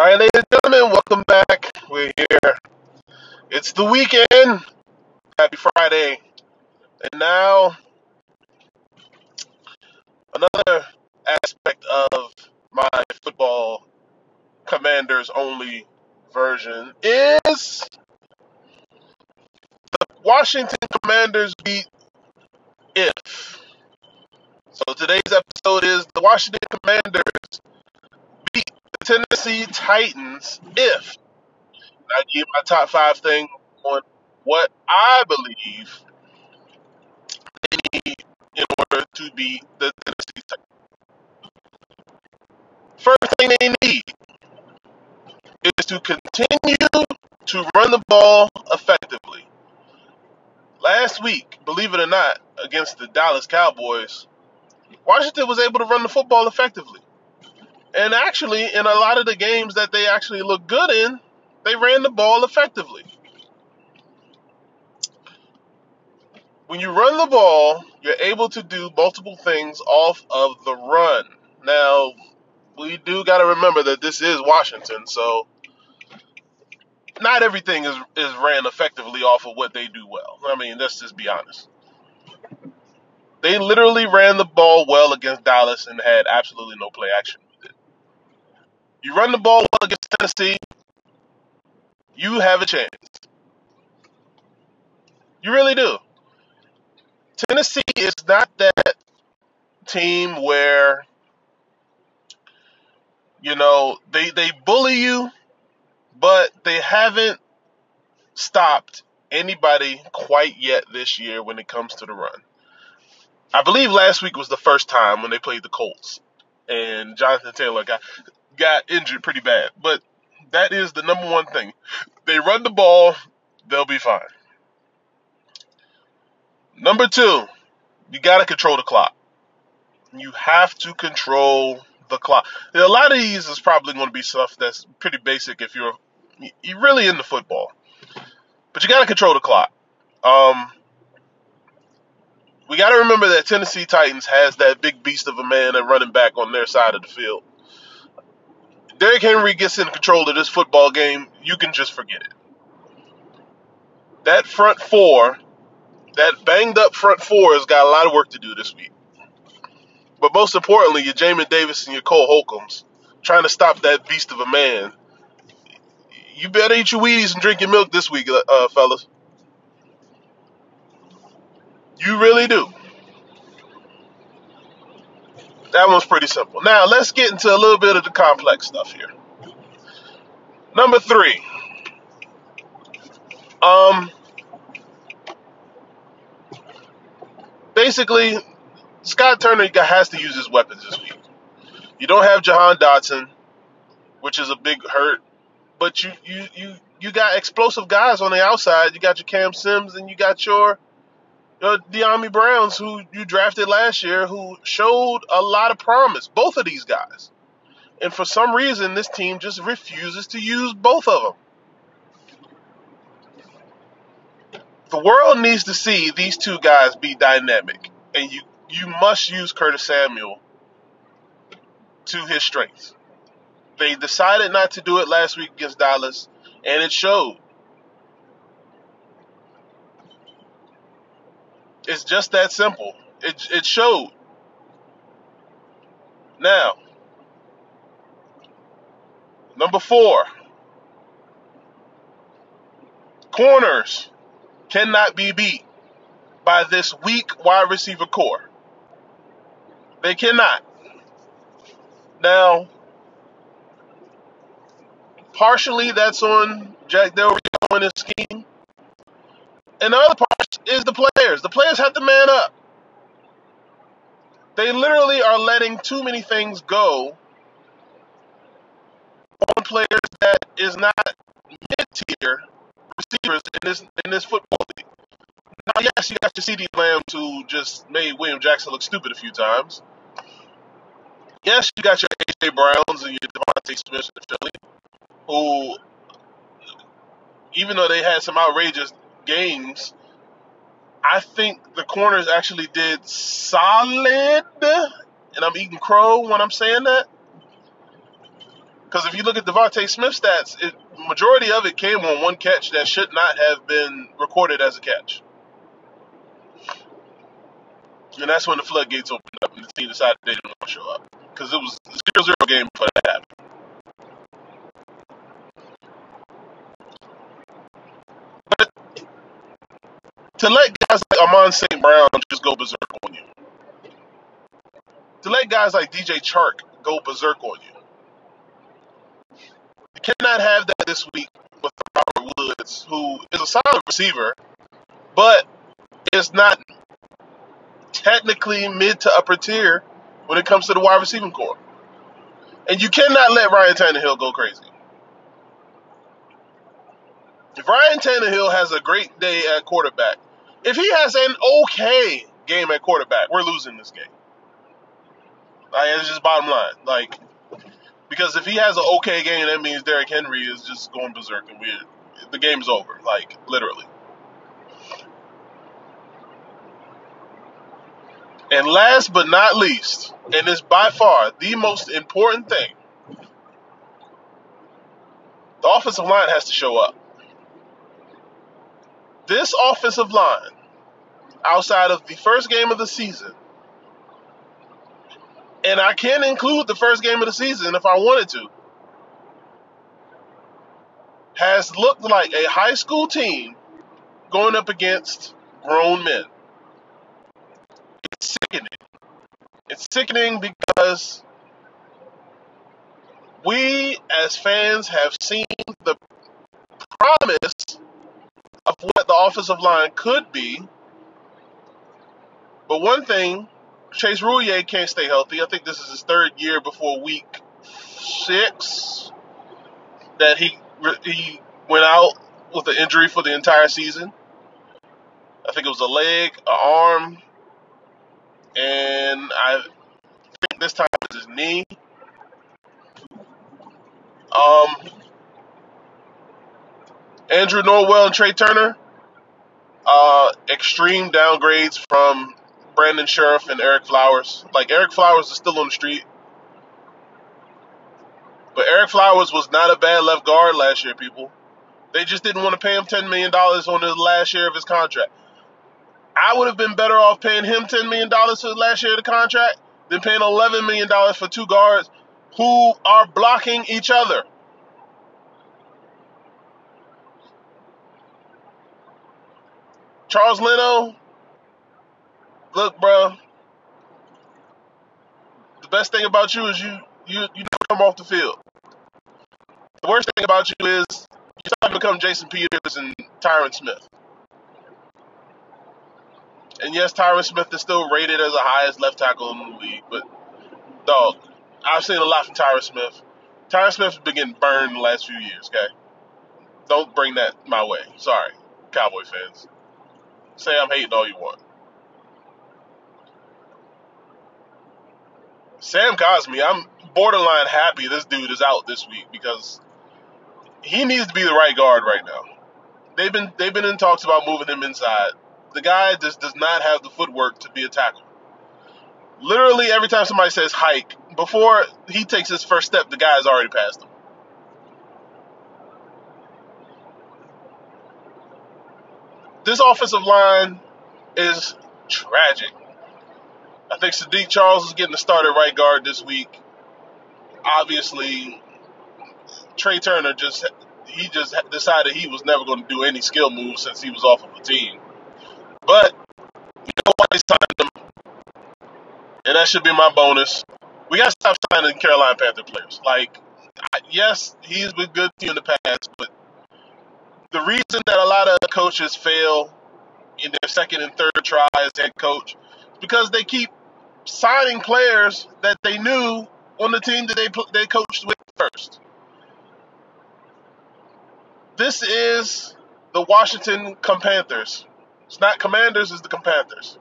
All right, ladies and gentlemen, welcome back. We're here. It's the weekend. Happy Friday. And now, another aspect of my football Commanders only version is the Washington Commanders beat if. So today's episode is the Washington Commanders beat the Tennessee Titans if. And I give my top five thing on what I believe they need in order to beat the Tennessee Titans. First thing they need is to continue to run the ball effectively. Last week, believe it or not, against the Dallas Cowboys, Washington was able to run the football effectively. And actually, in a lot of the games that they actually looked good in, they ran the ball effectively. When you run the ball, you're able to do multiple things off of the run. Now, we do got to remember that this is Washington, so not everything is ran effectively off of what they do well. I mean, let's just be honest. They literally ran the ball well against Dallas and had absolutely no play action with it. You run the ball well against Tennessee, you have a chance. You really do. Tennessee is not that team where, you know, they bully you, but they haven't stopped anybody quite yet this year when it comes to the run. I believe last week was the first time when they played the Colts, and Jonathan Taylor got injured pretty bad. But that is the number one thing. They run the ball, they'll be fine. Number two, you got to control the clock. You have to control the clock. A lot of these is probably going to be stuff that's pretty basic if you're really into football. But you got to control the clock. We got to remember that Tennessee Titans has that big beast of a man and running back on their side of the field. Derrick Henry gets in control of this football game, you can just forget it. That front four, that banged up front four has got a lot of work to do this week. But most importantly, your Jamin Davis and your Cole Holcombs trying to stop that beast of a man. You better eat your Wheaties and drink your milk this week, fellas. You really do. That one's pretty simple. Now, let's get into a little bit of the complex stuff here. Number three. Basically, Scott Turner has to use his weapons this week. You don't have Jahan Dotson, which is a big hurt, but you got explosive guys on the outside. You got your Cam Sims and you got your Dyami Browns, who you drafted last year, who showed a lot of promise, both of these guys. And for some reason, this team just refuses to use both of them. The world needs to see these two guys be dynamic, and you must use Curtis Samuel to his strengths. They decided not to do it last week against Dallas, and it showed. It's just that simple. It showed. Now, number four. Corners cannot be beat by this weak wide receiver core. They cannot. Now, partially that's on Jack Del Rio and his scheme. And the other part is the players. The players have to man up. They literally are letting too many things go on players that is not mid-tier receivers in this football league. Now, yes, you got your C.D. Lamb, who just made William Jackson look stupid a few times. Yes, you got your A.J. Browns and your Devontae Smith and Philly, who, even though they had some outrageous games, I think the corners actually did solid, and I'm eating crow when I'm saying that, Because if you look at Devontae Smith's stats, majority of it came on one catch that should not have been recorded as a catch. And that's when the floodgates opened up and the team decided they didn't want to show up. Because it was a 0-0 game before that happened. But to let guys like Amon St. Brown just go berserk on you. To let guys like DJ Chark go berserk on you. You cannot have that this week with Robert Woods, who is a solid receiver, but is not technically mid to upper tier when it comes to the wide receiving corps. And you cannot let Ryan Tannehill go crazy. If Ryan Tannehill has a great day at quarterback, if he has an okay game at quarterback, we're losing this game. It's just bottom line. Because if he has an okay game, that means Derrick Henry is just going berserk and weird. The game's over, literally. And last but not least, and it's by far the most important thing, the offensive line has to show up. This offensive line, outside of the first game of the season, and I can include the first game of the season if I wanted to, has looked like a high school team going up against grown men. It's sickening. It's sickening because we as fans have seen the promise of what the offensive line could be. But one thing, Chase Rouillet can't stay healthy. I think this is his third year before week 6 that he went out with an injury for the entire season. I think it was a leg, an arm, and I think this time it was his knee. Andrew Norwell and Trey Turner, extreme downgrades from Brandon Scherff and Eric Flowers. Eric Flowers is still on the street. But Eric Flowers was not a bad left guard last year, people. They just didn't want to pay him $10 million on the last year of his contract. I would have been better off paying him $10 million for the last year of the contract than paying $11 million for two guards who are blocking each other. Charles Leno, look, bro, the best thing about you is you don't come off the field. The worst thing about you is you start to become Jason Peters and Tyron Smith. And yes, Tyron Smith is still rated as the highest left tackle in the league, but, dog, I've seen a lot from Tyron Smith. Tyron Smith has been getting burned the last few years, okay? Don't bring that my way. Sorry, Cowboy fans. Say I'm hating all you want. Sam Cosmi, I'm borderline happy this dude is out this week because he needs to be the right guard right now. They've been in talks about moving him inside. The guy just does not have the footwork to be a tackle. Literally every time somebody says hike, before he takes his first step, the guy has already passed him. This offensive line is tragic. I think Sadiq Charles is getting the start at right guard this week. Obviously, Trey Turner just decided he was never going to do any skill moves since he was off of the team. But nobody's signed him, and that should be my bonus. We got to stop signing Carolina Panther players. Yes, he's been good to you in the past, but the reason that a lot of coaches fail in their second and third try as head coach is because they keep signing players that they knew on the team that they coached with first. This is the Washington Commanders. It's not Commanders, it's the Commanders.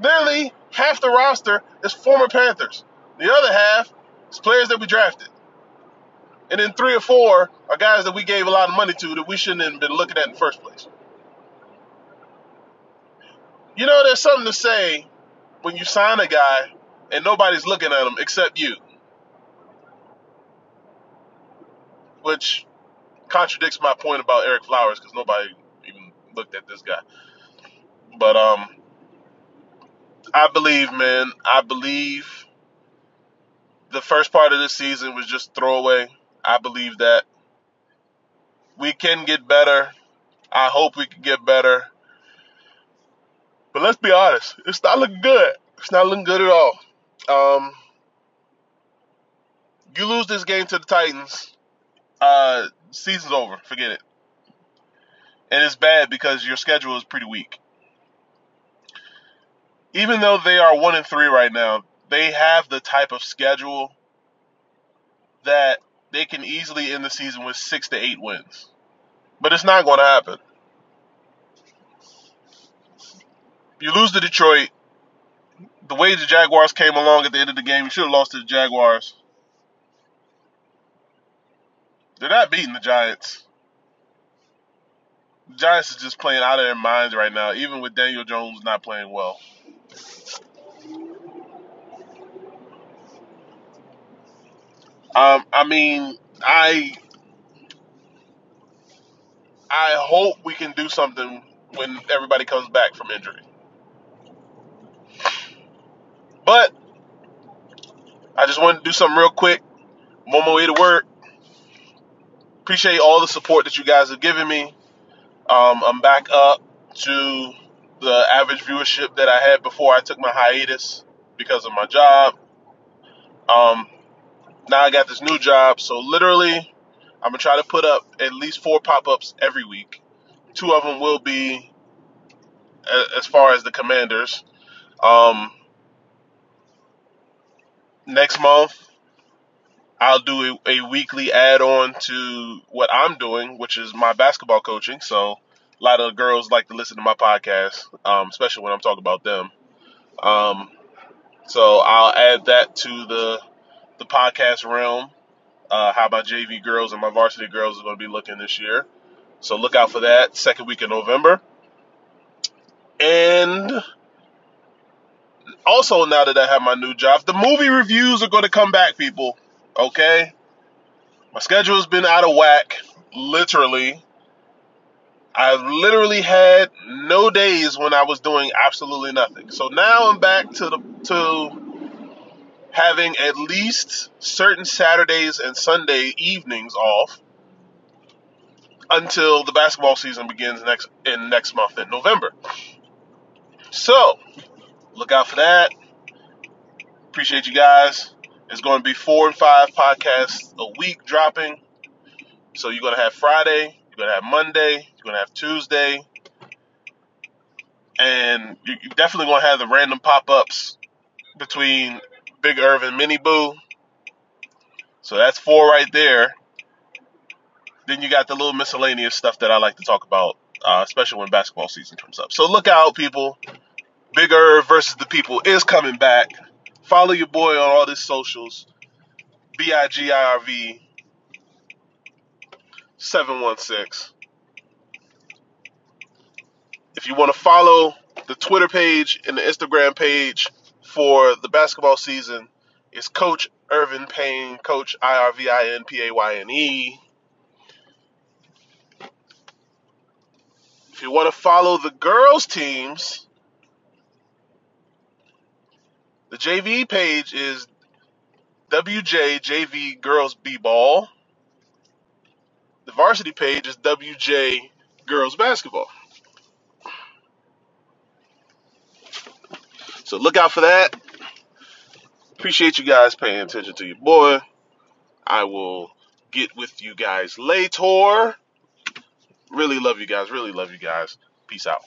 Nearly half the roster is former Panthers. The other half is players that we drafted. And then 3 or 4 are guys that we gave a lot of money to that we shouldn't have been looking at in the first place. There's something to say when you sign a guy and nobody's looking at him except you. which contradicts my point about Eric Flowers because nobody even looked at this guy. But I believe, man, the first part of this season was just throwaway. I believe that we can get better. I hope we can get better. But let's be honest, it's not looking good. It's not looking good at all. You lose this game to the Titans, season's over. Forget it. And it's bad because your schedule is pretty weak. Even though they are 1-3 right now, they have the type of schedule that they can easily end the season with 6 to 8 wins. But it's not going to happen. You lose to Detroit. The way the Jaguars came along at the end of the game, you should have lost to the Jaguars. They're not beating the Giants. The Giants is just playing out of their minds right now, even with Daniel Jones not playing well. I hope we can do something when everybody comes back from injury. But I just wanted to do something real quick. I'm on my way to work. Appreciate all the support that you guys have given me. I'm back up to the average viewership that I had before I took my hiatus because of my job. Now I got this new job, so literally I'm going to try to put up at least 4 pop-ups every week. 2 of them will be as far as the Commanders. Next month, I'll do a weekly add-on to what I'm doing, which is my basketball coaching. So a lot of girls like to listen to my podcast, especially when I'm talking about them. So I'll add that to the podcast realm, how my JV girls and my varsity girls are going to be looking this year. So look out for that second week of November. And also, now that I have my new job, the movie reviews are going to come back, people. Okay? My schedule has been out of whack, literally. I've literally had no days when I was doing absolutely nothing. So now I'm back to having at least certain Saturdays and Sunday evenings off until the basketball season begins next month in November. So, look out for that. Appreciate you guys. It's going to be 4 and 5 podcasts a week dropping. So you're going to have Friday, you're going to have Monday, you're going to have Tuesday, and you're definitely going to have the random pop-ups between Big Irv and Mini Boo. So that's 4 right there. Then you got the little miscellaneous stuff that I like to talk about, especially when basketball season comes up. So look out, people. Big Irv versus the People is coming back. Follow your boy on all his socials. BIGIRV 716. If you want to follow the Twitter page and the Instagram page for the basketball season, it's Coach Irvin Payne, Coach IRVINPAYNE. If you want to follow the girls' teams, the JV page is WJJV Girls B-Ball. The varsity page is WJ Girls Basketball. So look out for that. Appreciate you guys paying attention to your boy. I will get with you guys later. Really love you guys. Peace out.